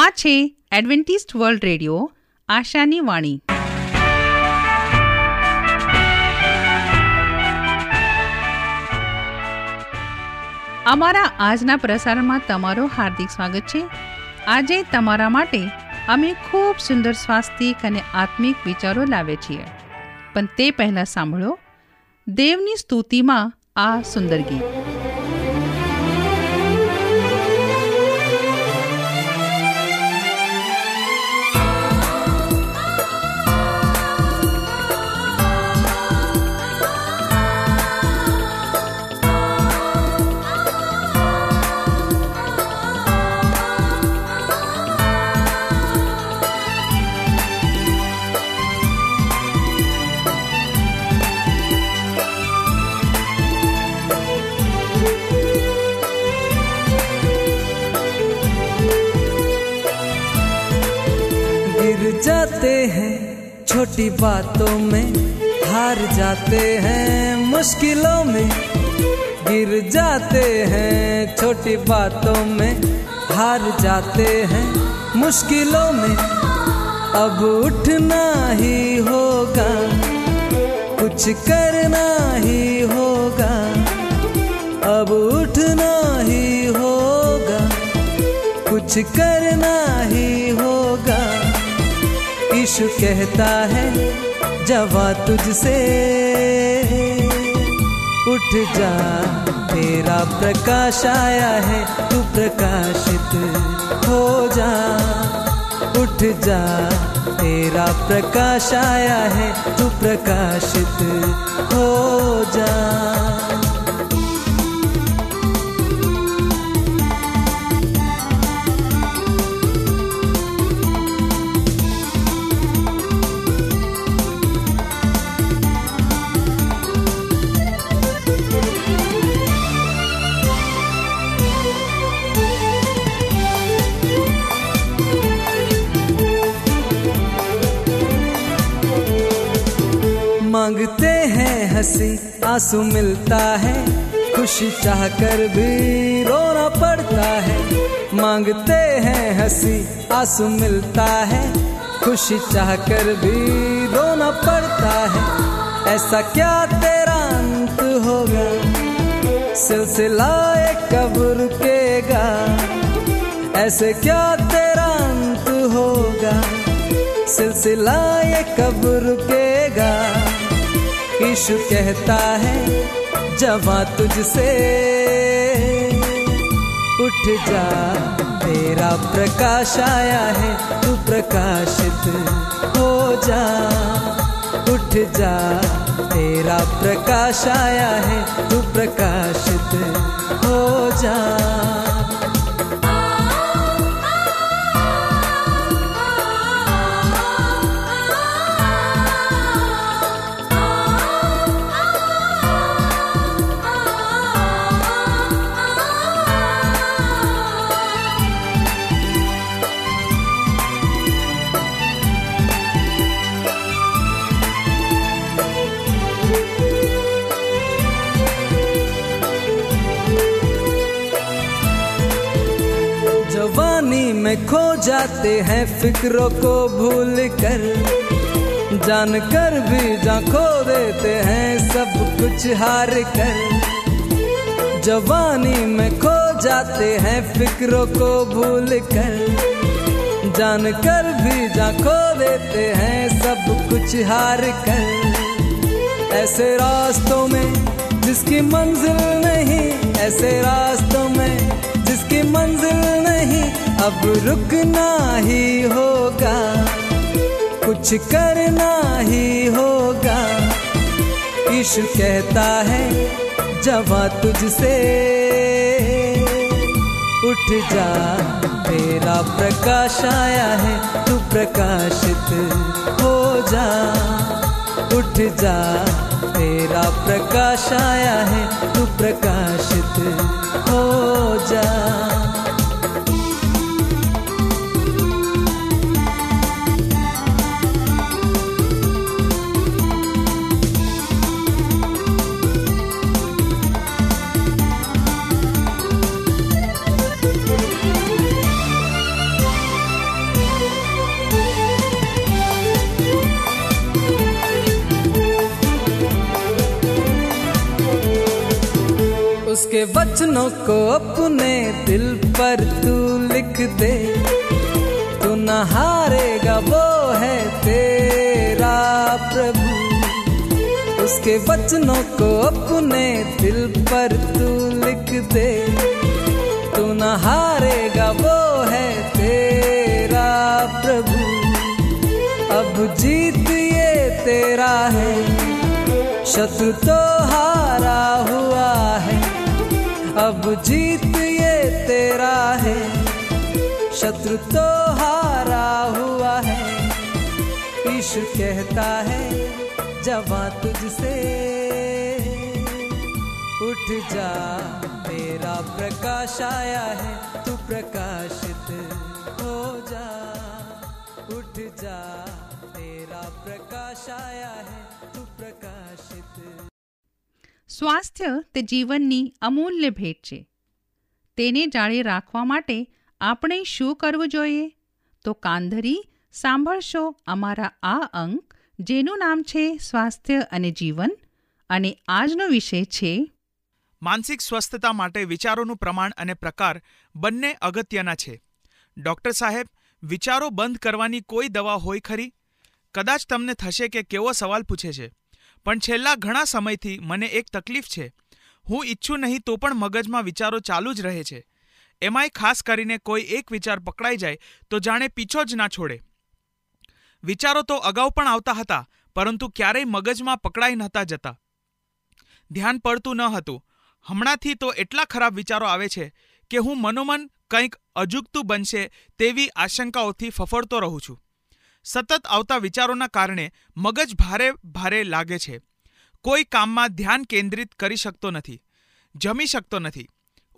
આ છે Adventist world radio આશાની વાણી. અમારા આજના પ્રસારણમાં તમારો હાર્દિક સ્વાગત છે. આજે તમારા માટે અમે ખૂબ સુંદર સ્વાસ્થિક અને આત્મિક વિચારો લાવે છીએ, પણ તે પહેલાં સાંભળો દેવની સ્તુતિમાં આ સુંદર ગીત. हैं छोटी बातों में हार जाते हैं, मुश्किलों में गिर जाते हैं. छोटी बातों में हार जाते हैं, मुश्किलों में अब उठना ही होगा, कुछ करना ही होगा, अब उठना ही होगा, कुछ करना ही होगा. यीशु कहता है जवा तुझसे उठ जा, तेरा प्रकाश आया है, तू प्रकाशित हो जा. उठ जा, तेरा प्रकाश आया है, तू प्रकाशित हो जा. मांगते हैं हंसी आंसू मिलता है, खुशी चाहकर भी रोना पड़ता है. मांगते हैं हंसी आंसू मिलता है, खुशी चाहकर भी रोना पड़ता है. ऐसा क्या तेरा अंत होगा, सिलसिला एक कब रुकेगा. ऐसे क्या तेरा अंत होगा, सिलसिला ये कब रुकेगा. यीशु कहता है जवा तुझसे उठ जा, तेरा प्रकाश आया है, तू प्रकाशित हो जा. उठ जा, तेरा प्रकाश आया है, तू प्रकाशित हो जा. में खो जाते हैं फिक्रों को भूल कर, जान कर भी जा खो देते हैं सब कुछ हार कर. जवानी में खो जाते हैं फिक्रों को भूल कर, जान कर भी जा खो देते हैं सब कुछ हार कर. ऐसे रास्तों में जिसकी मंजिल नहीं, ऐसे रास्तों में जिसकी मंजिल नहीं, अब रुकना ही होगा, कुछ करना ही होगा. यीशु कहता है जवा तुझसे उठ जा, तेरा प्रकाश आया है, तू प्रकाशित हो जा. उठ जा, तेरा प्रकाश आया है, तू प्रकाशित हो जा. उसके वचनों को अपने दिल पर तू लिख दे, तू न हारेगा वो है तेरा प्रभु। उसके वचनों को अपने दिल पर तू लिख दे, तू न हारेगा वो है तेरा प्रभु। अब जीत ये तेरा है, शत्रु तो हारा हुआ है। अब जीत ये तेरा है, शत्रु तो हारा हुआ है। यीशु कहता है जवां तुझसे, उठ जा मेरा प्रकाश आया है, तू प्रकाशित हो जा। उठ जा तेरा प्रकाश आया है, तू प्रकाशित। સ્વાસ્થ્ય તે જીવનની અમૂલ્ય ભેટ છે. તેને જાળે રાખવા માટે આપણે શું કરવું જોઈએ? તો કાંધરી સાંભળશો અમારા આ અંક, જેનું નામ છે સ્વાસ્થ્ય અને જીવન, અને આજનો વિષય છે માનસિક સ્વસ્થતા માટે વિચારોનું પ્રમાણ અને પ્રકાર બંને અગત્યના છે. ડૉક્ટર સાહેબ, વિચારો બંધ કરવાની કોઈ દવા હોય ખરી? કદાચ તમને થશે કે કેવો સવાલ પૂછે છે, પણ છેલ્લા ઘણા સમયથી મને એક તકલીફ છે. હું ઈચ્છું નહીં તો પણ મગજમાં વિચારો ચાલુ જ રહે છે. એમાંય ખાસ કરીને કોઈ એક વિચાર પકડાઈ જાય તો જાણે પીછો જ ના છોડે. વિચારો તો અગાઉ પણ આવતા હતા, પરંતુ ક્યારેય મગજમાં પકડાઈ નહોતા જતા, ધ્યાન પડતું ન હતું. હમણાંથી તો એટલા ખરાબ વિચારો આવે છે કે હું મનોમન કંઈક અજુગતું બનશે તેવી આશંકાઓથી ફફડતો રહું છું. સતત આવતા વિચારોના કારણે મગજ ભારે ભારે લાગે છે. કોઈ કામમાં ધ્યાન કેન્દ્રિત કરી શકતો નથી, જમી શકતો નથી,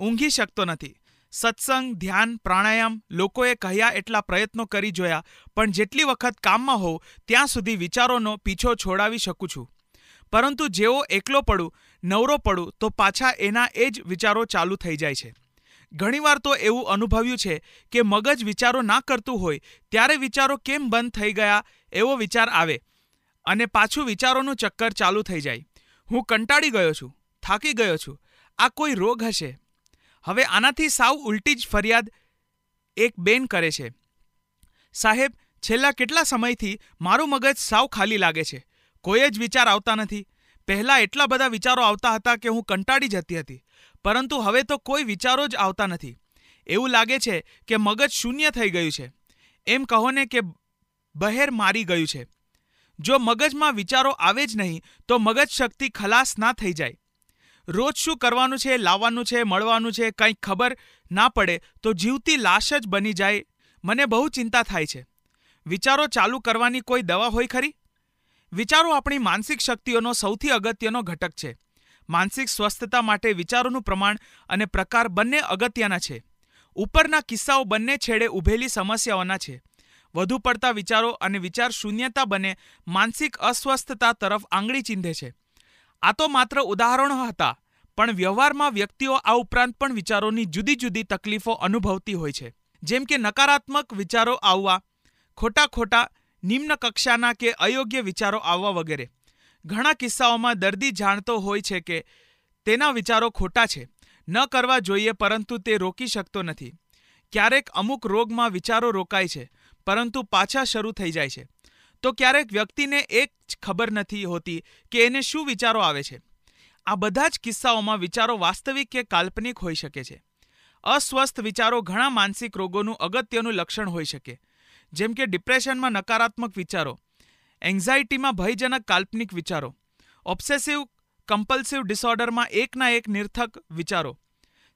ઊંઘી શકતો નથી. સત્સંગ, ધ્યાન, પ્રાણાયામ, લોકોએ કહ્યા એટલા પ્રયત્નો કરી જોયા, પણ જેટલી વખત કામમાં હોઉં ત્યાં સુધી વિચારોનો પીછો છોડાવી શકું છું. પરંતુ જેવો એકલો પડું, નવરો પડું, તો પાછા એના એ જ વિચારો ચાલુ થઈ જાય છે. ઘણીવાર તો એવું અનુભવ્યું છે કે મગજ વિચારો ના કરતું હોય ત્યારે વિચારો કેમ બંધ થઈ ગયા એવો વિચાર આવે, અને પાછું વિચારોનું ચક્કર ચાલુ થઈ જાય. હું કંટાળી ગયો છું, થાકી ગયો છું, આ કોઈ રોગ હશે. હવે આનાથી સાવ ઉલટી જ ફરિયાદ એક બેન કરે છે. સાહેબ, છેલ્લા કેટલા સમયથી મારું મગજ સાવ ખાલી લાગે છે, કોઈ જ વિચાર આવતા નથી. પહેલાં એટલા બધા વિચારો આવતા હતા કે હું કંટાળી જતી હતી, પરંતુ હવે તો કોઈ વિચારો જ આવતા નથી. એવું લાગે છે કે મગજ શૂન્ય થઈ ગયું છે, એમ કહોને કે બહેર મારી ગયું છે. જો મગજમાં વિચારો આવે જ નહીં તો મગજ શક્તિ ખલાસ ના થઈ જાય. રોજ શું કરવાનું છે, લાવવાનું છે, મળવાનું છે, કંઈક ખબર ના પડે તો જીવતી લાશ જ બની જાય. મને બહુ ચિંતા થાય છે. વિચારો ચાલુ કરવાની કોઈ દવા હોય ખરી? વિચારો આપણી માનસિક શક્તિઓનો સૌથી અગત્યનો ઘટક છે. માનસિક સ્વસ્થતા માટે વિચારોનું પ્રમાણ અને પ્રકાર બંને અગત્યના છે. ઉપરના કિસ્સાઓ બંને છેડે ઊભેલી સમસ્યાઓના છે. વધુ પડતા વિચારો અને વિચાર શૂન્યતા બંને માનસિક અસ્વસ્થતા તરફ આંગળી ચીંધે છે. આ તો માત્ર ઉદાહરણો હતા, પણ વ્યવહારમાં વ્યક્તિઓ આ ઉપરાંત પણ વિચારોની જુદી જુદી તકલીફો અનુભવતી હોય છે. જેમ કે નકારાત્મક વિચારો આવવા, ખોટા નિમ્ન કક્ષાના કે અયોગ્ય વિચારો આવવા વગેરે. ઘણા કિસ્સાઓમાં દર્દી જાણતો હોય છે કે તેના વિચારો ખોટા છે, ન કરવા જોઈએ, પરંતુ તે રોકી શકતો નથી. ક્યારેક અમુક રોગમાં વિચારો રોકાય છે, પરંતુ પાછા શરૂ થઈ જાય છે. તો ક્યારેક વ્યક્તિને એક જ ખબર નથી હોતી કે એને શું વિચારો આવે છે. આ બધા જ કિસ્સાઓમાં વિચારો વાસ્તવિક કે કાલ્પનિક હોઈ શકે છે. અસ્વસ્થ વિચારો ઘણા માનસિક રોગોનું અગત્યનું લક્ષણ હોઈ શકે, જેમ કે ડિપ્રેશનમાં નકારાત્મક વિચારો, એન્ઝાયટીમાં ભયજનક કાલ્પનિક વિચારો, ઓબ્સેસિવ કમ્પલ્સિવ ડિસઓર્ડરમાં એકના એક નિર્થક વિચારો,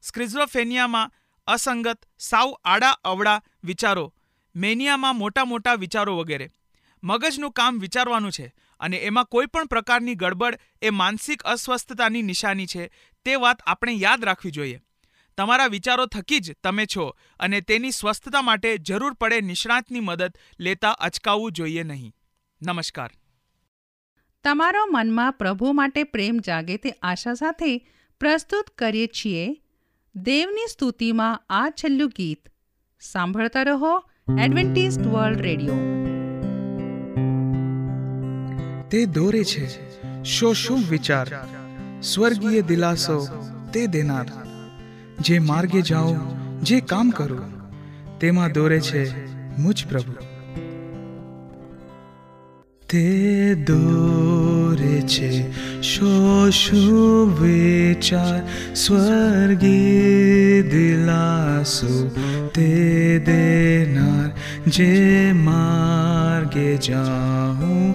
સ્ક્રિઝોફેનિયામાં અસંગત સાવ આડા અવળા વિચારો, મેનિયામાં મોટા વિચારો વગેરે. મગજનું કામ વિચારવાનું છે, અને એમાં કોઈપણ પ્રકારની ગડબડ એ માનસિક અસ્વસ્થતાની નિશાની છે. તે વાત આપણે યાદ રાખવી જોઈએ. તમારા વિચારો થકી જ તમે છો, અને તેની સ્વસ્થતા માટે જરૂર પડે નિષ્ણાતની મદદ લેતા અચકાવવું જોઈએ નહીં. નમસ્કાર. તમારો મનમાં પ્રભુ માટે પ્રેમ જાગે તે આશા સાથે પ્રસ્તુત કરીએ છીએ દેવની સ્તુતિમાં આ છેલ્લું ગીત. સાંભળતા રહો એડવેન્ટિસ્ટ વર્લ્ડ રેડિયો. તે દોરે છે શોષુમ વિચાર, સ્વર્ગીય દિલાસો ते देनार। जे मार्गे जाओ, जे काम करो, तेमा दोरे छे मुझ प्रभु। ते दोरे छे शोशु विचार स्वर्गी दिलासु ते देनार। जे मार्गे जाऊं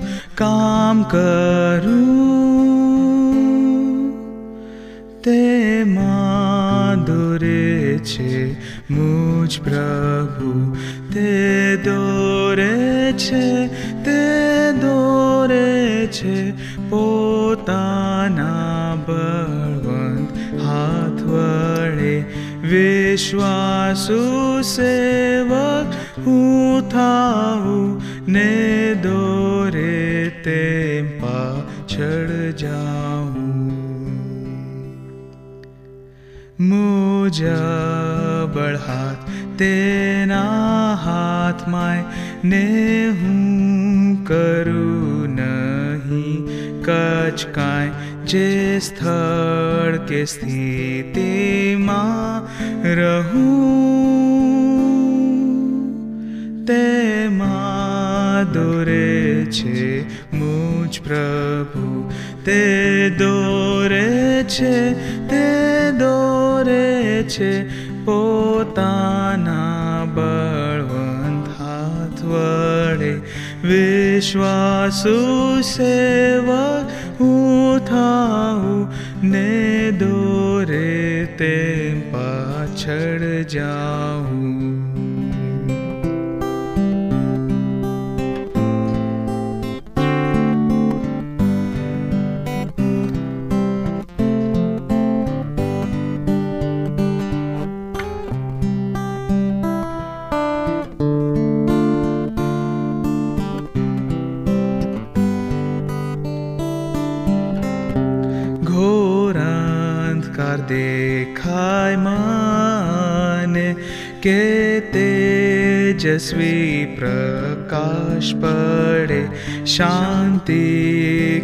काम करूं ते दोरे छे मुझ प्रभु। ते दोरे छे पोताना बलवंत हाथ वड़े। विश्वासु सेवक हूँ थाऊ ने दोरे ते पाछड़ जाऊं। मुझा बढ़ात तेना हाथ माय ने हूँ करू नहीं कचकाय। जे स्थल के स्थिति माँ रहूं ते माँ दोरे छे मुझ प्रभु। ते दोरे छे पोताना बलवंत हाथ वड़े। विश्वासु सेवक हूँ थाऊ ने दोरे ते पाछड़ जाऊं। देखाय माने के तेजस्वी प्रकाश पड़े। शांति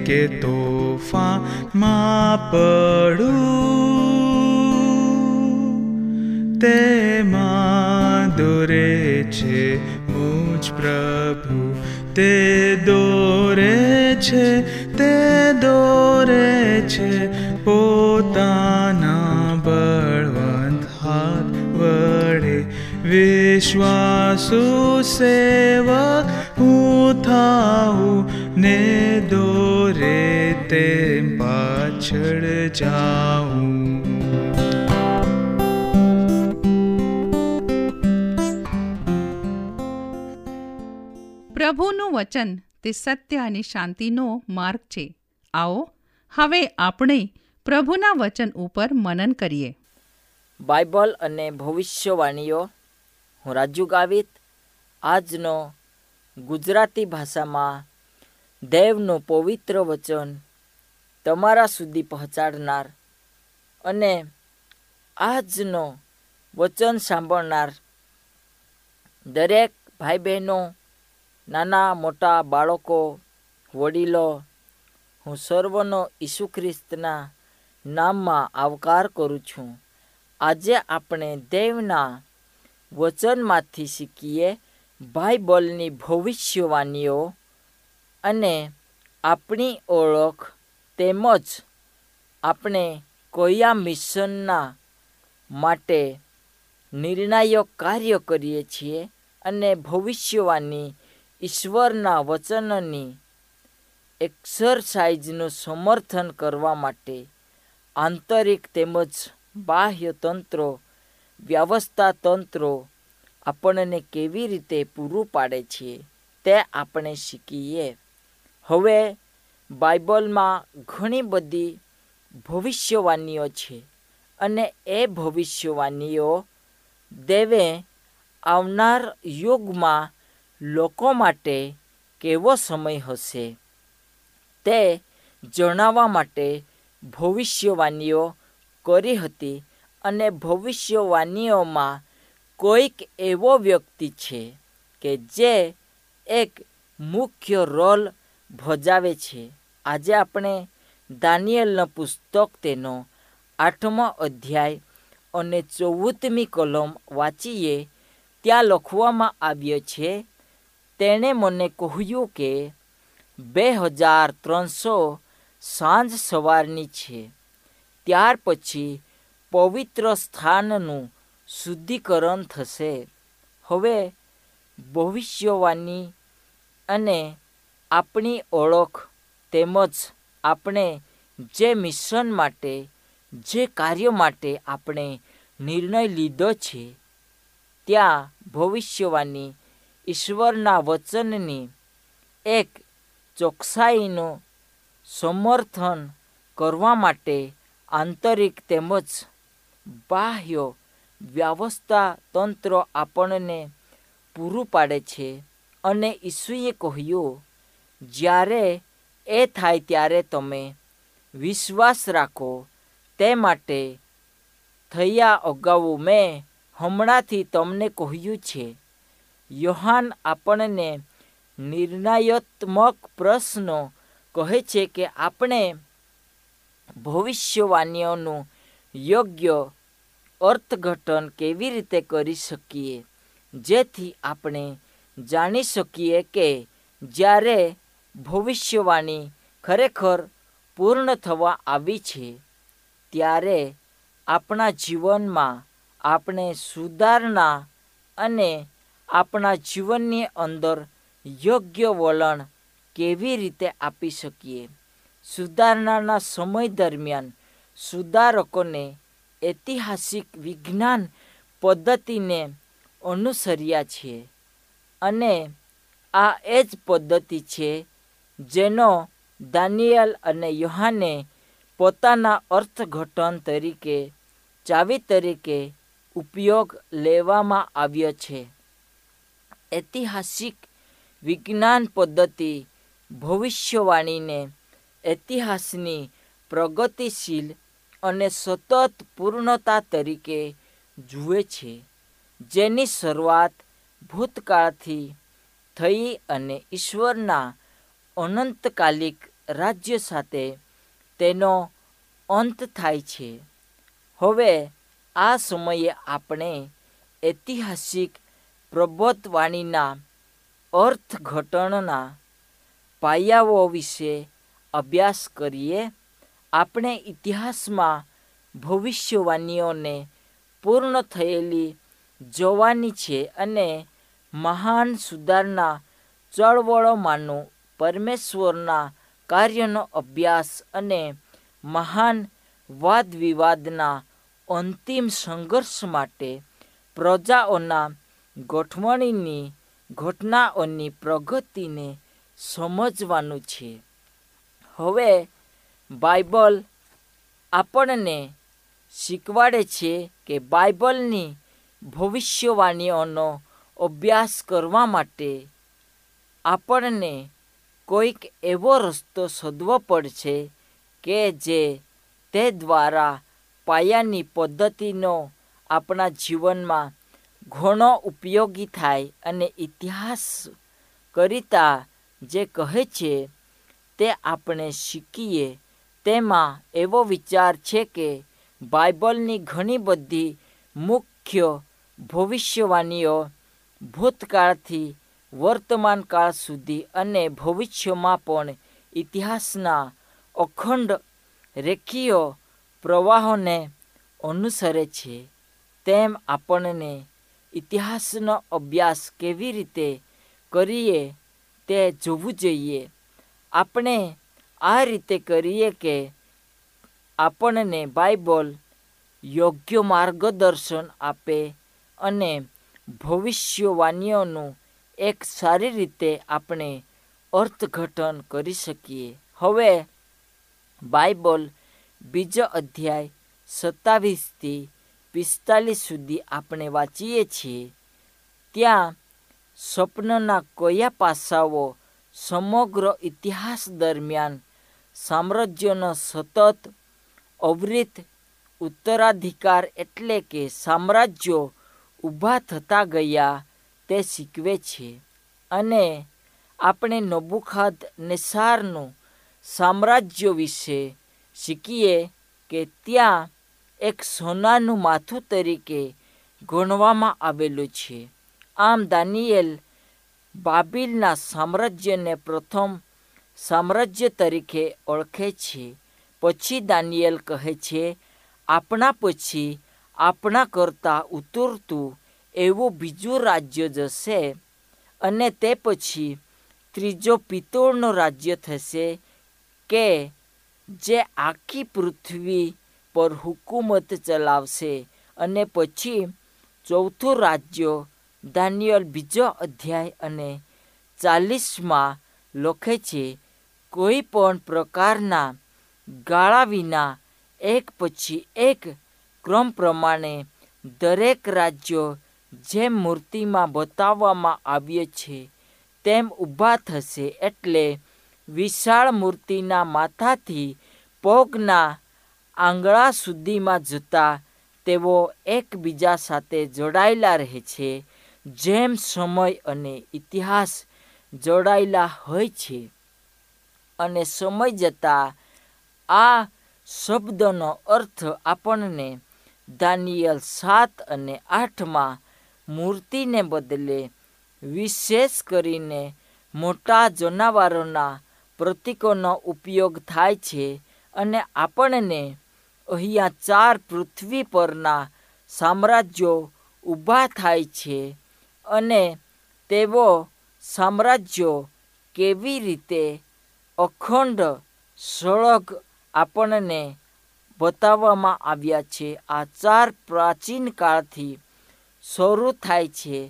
के तूफान मां पड़ूं ते मां दोरे छे मुझ प्रभु। ते दोरे छे पोताना बलवंत हाथ वड़े। विश्वासु सेवक हूँ थाऊ ने दोरे ते पाछड़ जाऊं। પ્રભુનું વચન તે સત્ય અને શાંતિનો માર્ગ છે. આવો હવે આપણે પ્રભુના વચન ઉપર મનન કરીએ. બાઇબલ અને ભવિષ્યવાણીઓ. હું રાજુ ગાવિત. આજનો ગુજરાતી ભાષામાં દેવનું પવિત્ર વચન તમારા સુધી પહોંચાડનાર અને આજનો વચન સાંભળનાર દરેક ભાઈ બહેનો, નાના મોટા બાળકો, વડીલો, હું સર્વનો ઈસુ ખ્રિસ્તના નામમાં આવકાર કરું છું. આજે આપણે દેવના વચનમાંથી શીખીએ બાઇબલની ભવિષ્યવાણીઓ અને આપણી ઓળખ, તેમજ આપણે કયા મિશનના માટે નિર્ણાયક કાર્ય કરીએ છીએ અને ભવિષ્યવાણી ઈશ્વરના વચનની એક્સરસાઇઝનું સમર્થન કરવા માટે આંતરિક તેમજ બાહ્ય તંત્રો, વ્યવસ્થા તંત્રો આપણને કેવી રીતે પૂરું પાડે છે તે આપણે શીખીએ. હવે બાઇબલમાં ઘણી બધી ભવિષ્યવાણીઓ છે અને એ ભવિષ્યવાણીઓ દેવે આવનાર યુગમાં લોકો માટે કેવો સમય હશે તે જણાવવા માટે ભવિષ્યવાણીઓ કરી હતી. અને ભવિષ્યવાણીઓમાં કોઈક એવો વ્યક્તિ છે કે જે એક મુખ્ય રોલ ભજાવે છે. આજે આપણે દાનિયેલનું પુસ્તક તેનો आठमो अध्याय और 14मी कलम वाँचीए त्या लखवामां आव्युं छे तेणे मने कह्युं के 2300 सांज सवारनी छे। त्यार पछी पवित्र स्थाननुं शुद्धिकरण थशे। हवे भविष्यवाणी अने अपनी ओळख तेमज अपने जे मिशन माटे जे कार्य माटे अपने निर्णय लीधो छे त्या भविष्यवाणी ईश्वरना वचननी एक चोकसाईनो समर्थन करवा माटे आंतरिक तेमज बाह्य व्यवस्था तंत्र आपने पूरू पाड़े छे। अने ईसुए कह्युं ज्यारे ए थाय त्यारे तमे विश्वास राखो ते माटे थया अगाऊ मैं हमणांथी तमने कह्युं छे। योहान आपणने निर्णयात्मक प्रश्नो कहे छे के आपणे भविष्यवाणीओनुं योग्य अर्थघटन केवी रीते करी सकीए जेथी आपणे जाणी सकीए के ज्यारे भविष्यवाणी खरेखर पूर्ण थवा आवी छे त्यारे आपणा जीवनमां आपणे सुधारणा अने आपणा जीवननी अंदर योग्य वलण केवी रीते आपी सकीए। सुधारणाना समय दरमियान सुधारकोने ऐतिहासिक विज्ञान पद्धतिने अनुसर्या छे अने आ ए ज पद्धति छे जेनो दानियल अने योहाने पोताना अर्थघटन तरीके चावी तरीके उपयोग लेवामां आव्यो छे। ऐतिहासिक विज्ञान पद्धति भविष्यवाणीने इतिहासनी प्रगतिशील अने सतत पूर्णता तरीके जुए छे जेनी शरूआत भूतकाळथी थई अने ईश्वरना अनंतकालिक राज्य साथे तेनो अंत थाय छे। हवे आ समये आपणे ऐतिहासिक प्रबोधवाणीना अर्थघटनना पायाओ विशे अभ्यास करिए। आपणे इतिहासमां भविष्यवाणीओने पूर्ण थयेली जोवानी छे अने महान सुधारणा चळवळमांनो परमेश्वरना कार्यनो अभ्यास अने महान वाद विवादना अंतिम संघर्ष माटे प्रजाओना गोठवणीनी घटनाओनी प्रगतिने समझवानुं छे। हवे बाइबल आपणने शीखवाडे छे के बाइबलनी भविष्यवाणीओनो अभ्यास करवा माटे आपणने कोईक एवो रस्तो शोधवो पड़शे के जे ते द्वारा पायानी पद्धतिनो आपणा जीवनमां घणो उपयोगी थाय अने इतिहास करिता जे कहे छे ते आपणे शीखीए। तेमां एवो विचार छे के बाइबलनी घणी बधी मुख्य भविष्यवाणीओ भूतकाळथी वर्तमान काल सुधी अने भविष्यमां पण इतिहासना अखंड रेखीय प्रवाहोने अनुसरे छे। तेम आपणने इतिहासनो अभ्यास केवी रीते करीए ते जोवुं जोईए। आपणे आ रीते करीए के आपणने बाइबल योग्य मार्गदर्शन आपे अने भविष्यवाणीओनुं एक सारी रीते आपणे अर्थघटन करी सकीए। हवे बाइबल बीजो अध्याय 27 થી 45 सुधी आपणे वाँचीए छीए। त्यां स्वप्नना कया पासाओ समग्र इतिहास दरमियान साम्राज्यनो सतत अवरित उत्तराधिकार एटले के साम्राज्यो ઊભા થતા ગયા તે શીખવે છે અને આપણે નબૂખદનેસ્સારનું સામ્રાજ્ય વિશે શીખીએ કે ત્યાં एक सोनाનું માથું તરીકે ગણવામાં આવેલું છે। આમ દાનિયેલ બાબિલના સામ્રાજ્યને પ્રથમ સામ્રાજ્ય તરીકે ઓળખે છે। પછી દાનિયેલ કહે છે, આપણા પછી આપણા કરતાં ઉતરતું એવું બીજું રાજ્ય જશે અને તે પછી ત્રીજો પિત્તળનો રાજ્ય થશે કે જે આખી પૃથ્વી पर हुकूमत चलावशे। अने पछी चौथो राज्य दानियल बीजो अध्याय अने 40 लखे छे, कोईपण प्रकारना गाळा विना एक पछी एक क्रम प्रमाणे दरेक राज्य जेम मूर्ति में बताववामां आव्यो छे तेम ऊभा थशे। एटले विशाळ मूर्तिना माथाथी पगना आंगळा सुधीमां जता तेवो एकबीजा साथे जोडायेला रहे छे, जेम समय अने इतिहास जोडायेला होय छे। अने समय जता आ शब्दनो अर्थ आपणने दानियल 7 અને 8 मूर्तिने बदले विशेष करीने मोटा जनावरोना प्रतीकोनो उपयोग थाय छे। अने आपणने અહીંયા 4 પૃથ્વી પરના સામ્રાજ્યો ઊભા થાય છે અને તેઓ સામ્રાજ્યો કેવી રીતે અખંડ સળગ આપણને બતાવવામાં આવ્યા છે। આ 4 પ્રાચીન કાળથી શરૂ થાય છે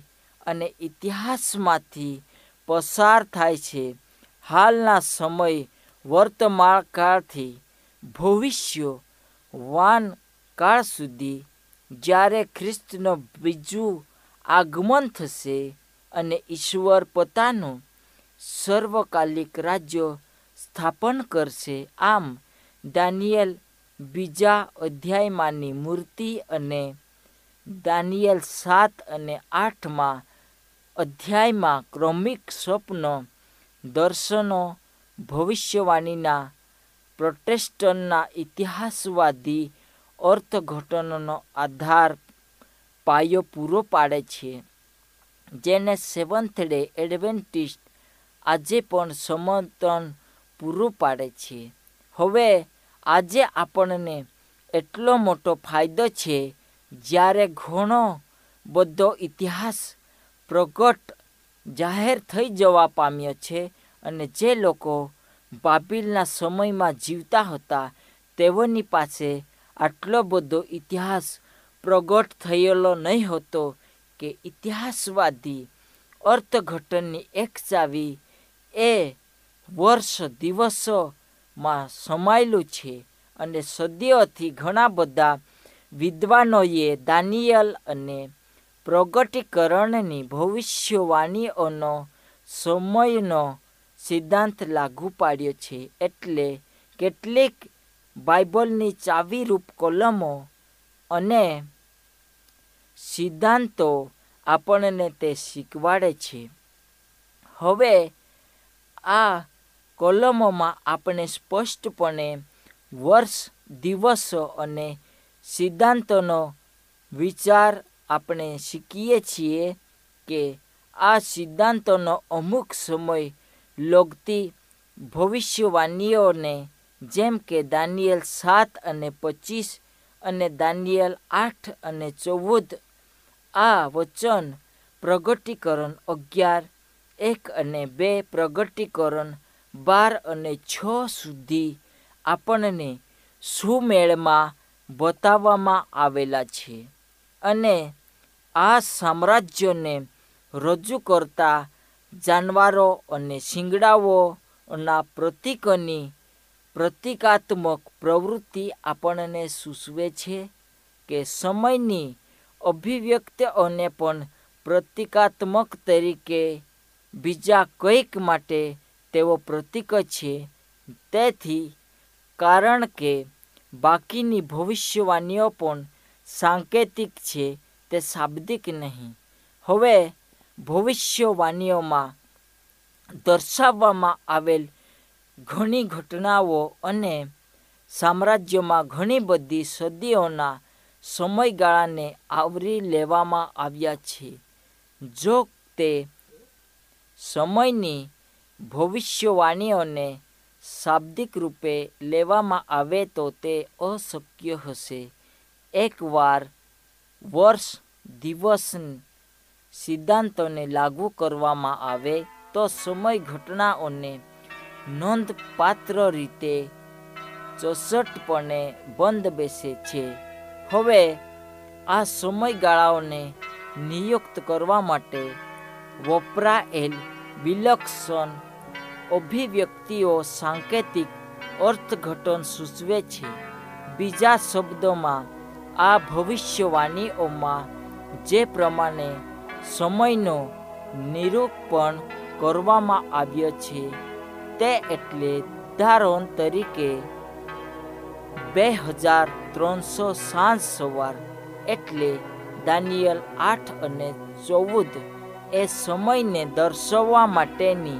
અને ઇતિહાસમાંથી પસાર થાય છે। હાલના સમય વર્તમાન કાળથી ભવિષ્ય वान काळ सुधी ज्यारे ख्रिस्तनो बीजू आगमन थशे अने ईश्वर पोतानुं सर्वकालिक राज्य स्थापन करशे। आम दानियल बीजा अध्यायमांनी मूर्ति अने दानियल 7 અને 8 अध्यायमां क्रमिक स्वप्नो दर्शनो भविष्यवाणीना प्रोटेस्टन्टना इतिहासवादी अर्थघटनों आधार पायो पूरो पाड़े छे, जेने सेवंथ डे एडवेंटिस्ट आजे पण समर्थन पूरो पाड़े छे। हवे आजे आपणने एटलो मोटो फायदो छे, ज्यारे घणो बधो इतिहास प्रगट जाहिर थई जवा पाम्यो छे अने जे लोको बाबिलना समय में जीवता हता तेवनी पासे आटलो बधो इतिहास प्रगट थयेलो नहीं होतो के इतिहासवादी अर्थघटननी एक चावी ए वर्ष दिवसों में समायेलू छे। अने सदियोथी घणा बधा विद्वानोए दानियल अने प्रगटीकरणनी भविष्यवाणीओनो समयनो सिद्धांत लागू पाड्यो छे। एटले केटलीक बाइबलनी चावीरूप कलमो अने सिद्धांतो आपणने ते शीखवाडे छे। हवे आ कलमोमां आपणे स्पष्टपणे वर्ष दिवसो अने सिद्धांतोनो विचार आपणे शीखीए छीए के आ सिद्धांतोनो अमुक समय लगती भविष्यवाणीओ ने जेम के दानियल 7 અને 25 अने दानियल 8 અને 14 आ वचन प्रगटीकरण 11 1 અને 2 प्रगटीकरण 12 અને 6 सुधी आपणने सुमेळ में बताववामां आवेला छे। अने आ साम्राज्य ने रजू करता जानवरों और शिंगड़ाओं ना प्रतीकोनी प्रतीकात्मक प्रवृत्ति आपणने सूचवे छे के समयनी अभिव्यक्तिओने पण प्रतीकात्मक तरीके बीजा कंईक माटे तेवो प्रतीक छे। तेथी कारण के बाकीनी भविष्यवाणीओ पण सांकेतिक छे, ते शाब्दिक नहीं। हवे भविष्यवाणीओमां दर्शाववामां आवेल घणी घटनाओ अने साम्राज्य में घनी बड़ी सदीओना समयगाड़ा ने आवरी लेवामां आव्या छे। जो ते समयनी भविष्यवाणीओने शाब्दिक रूपे लेवामां आवे तो ते अशक्य हशे। एक वार वर्ष दिवस सिद्धांतों ने लागू करवामां आवे तो समय घटनाओने नोंधपात्र रीते चौसठपणे बंद बेसे छे। हवे आ समयगाळाओने नियुक्त करवा माटे वपरायेल विलक्षण अभिव्यक्तिओ सांकेतिक अर्थघटन सूचवे छे। बीजा शब्दोमां आ भविष्यवाणीओमां जे प्रमाणे समयनो निरूपण करवामां आव्यो छे ते एटले उदाहरण तरीके 2360 सवार एटले दानियल 8 અને 14 ए समयने दर्शाववा माटेनी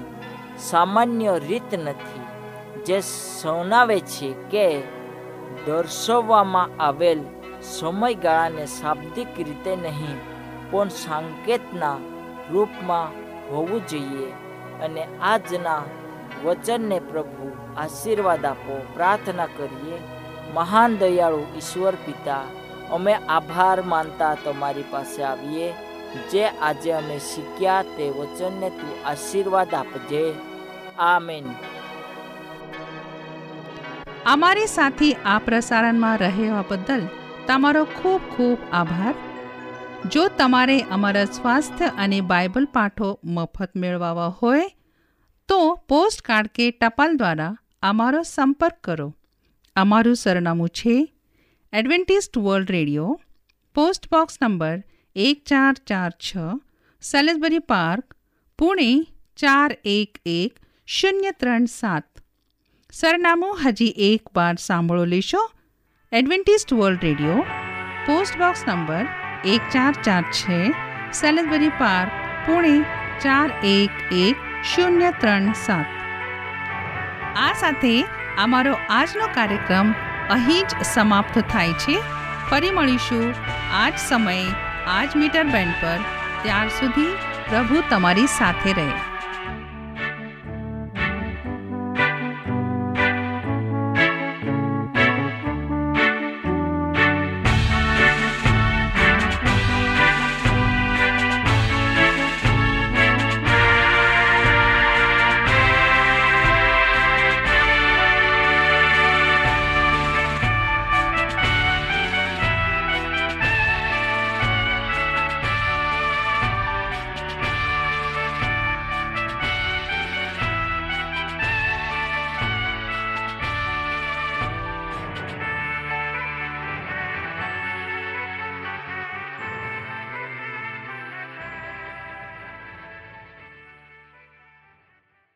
सामान्य रीत नथी जे सुनावे छे के दर्शाववामां आवेल समयगाळाने शाब्दिक रीते नहीं पण संकेतना रूपमां होवुं जोईए। अने आजना वचन ने प्रभु आशीर्वाद आपो। प्रार्थना करिए। महान दयाळु ईश्वर पिता, अमे आभार मानता तमारी पासे आवीए। जे आजे अमे शीख्या ते वचन ने तू आशीर्वाद आपजे। आमेन। अमारी साथी आ प्रसारण में रहेवा बदल तमारो खूब खूब आभार। जो तमारे अमरा स्वास्थ्य अने बाइबल पाठों मफत मेळवावा होय तो पोस्ट कार्ड के टपाल द्वारा अमारो संपर्क करो। अमारू सरनामू छे Adventist world radio, post box number 1446, Salisbury Park, Pune 411037। सरनामू हजी एक बार सांभळो लेशो। Adventist world radio, post box number 1446, Salisbury Park, Pune 411037। આ સાથે અમારો આજનો કાર્યક્રમ અહીં જ સમાપ્ત થાય છે. ફરી મળીશું આજ સમયે આજ મીટર બેન્ડ પર. ત્યાર સુધી પ્રભુ તમારી સાથે રહે.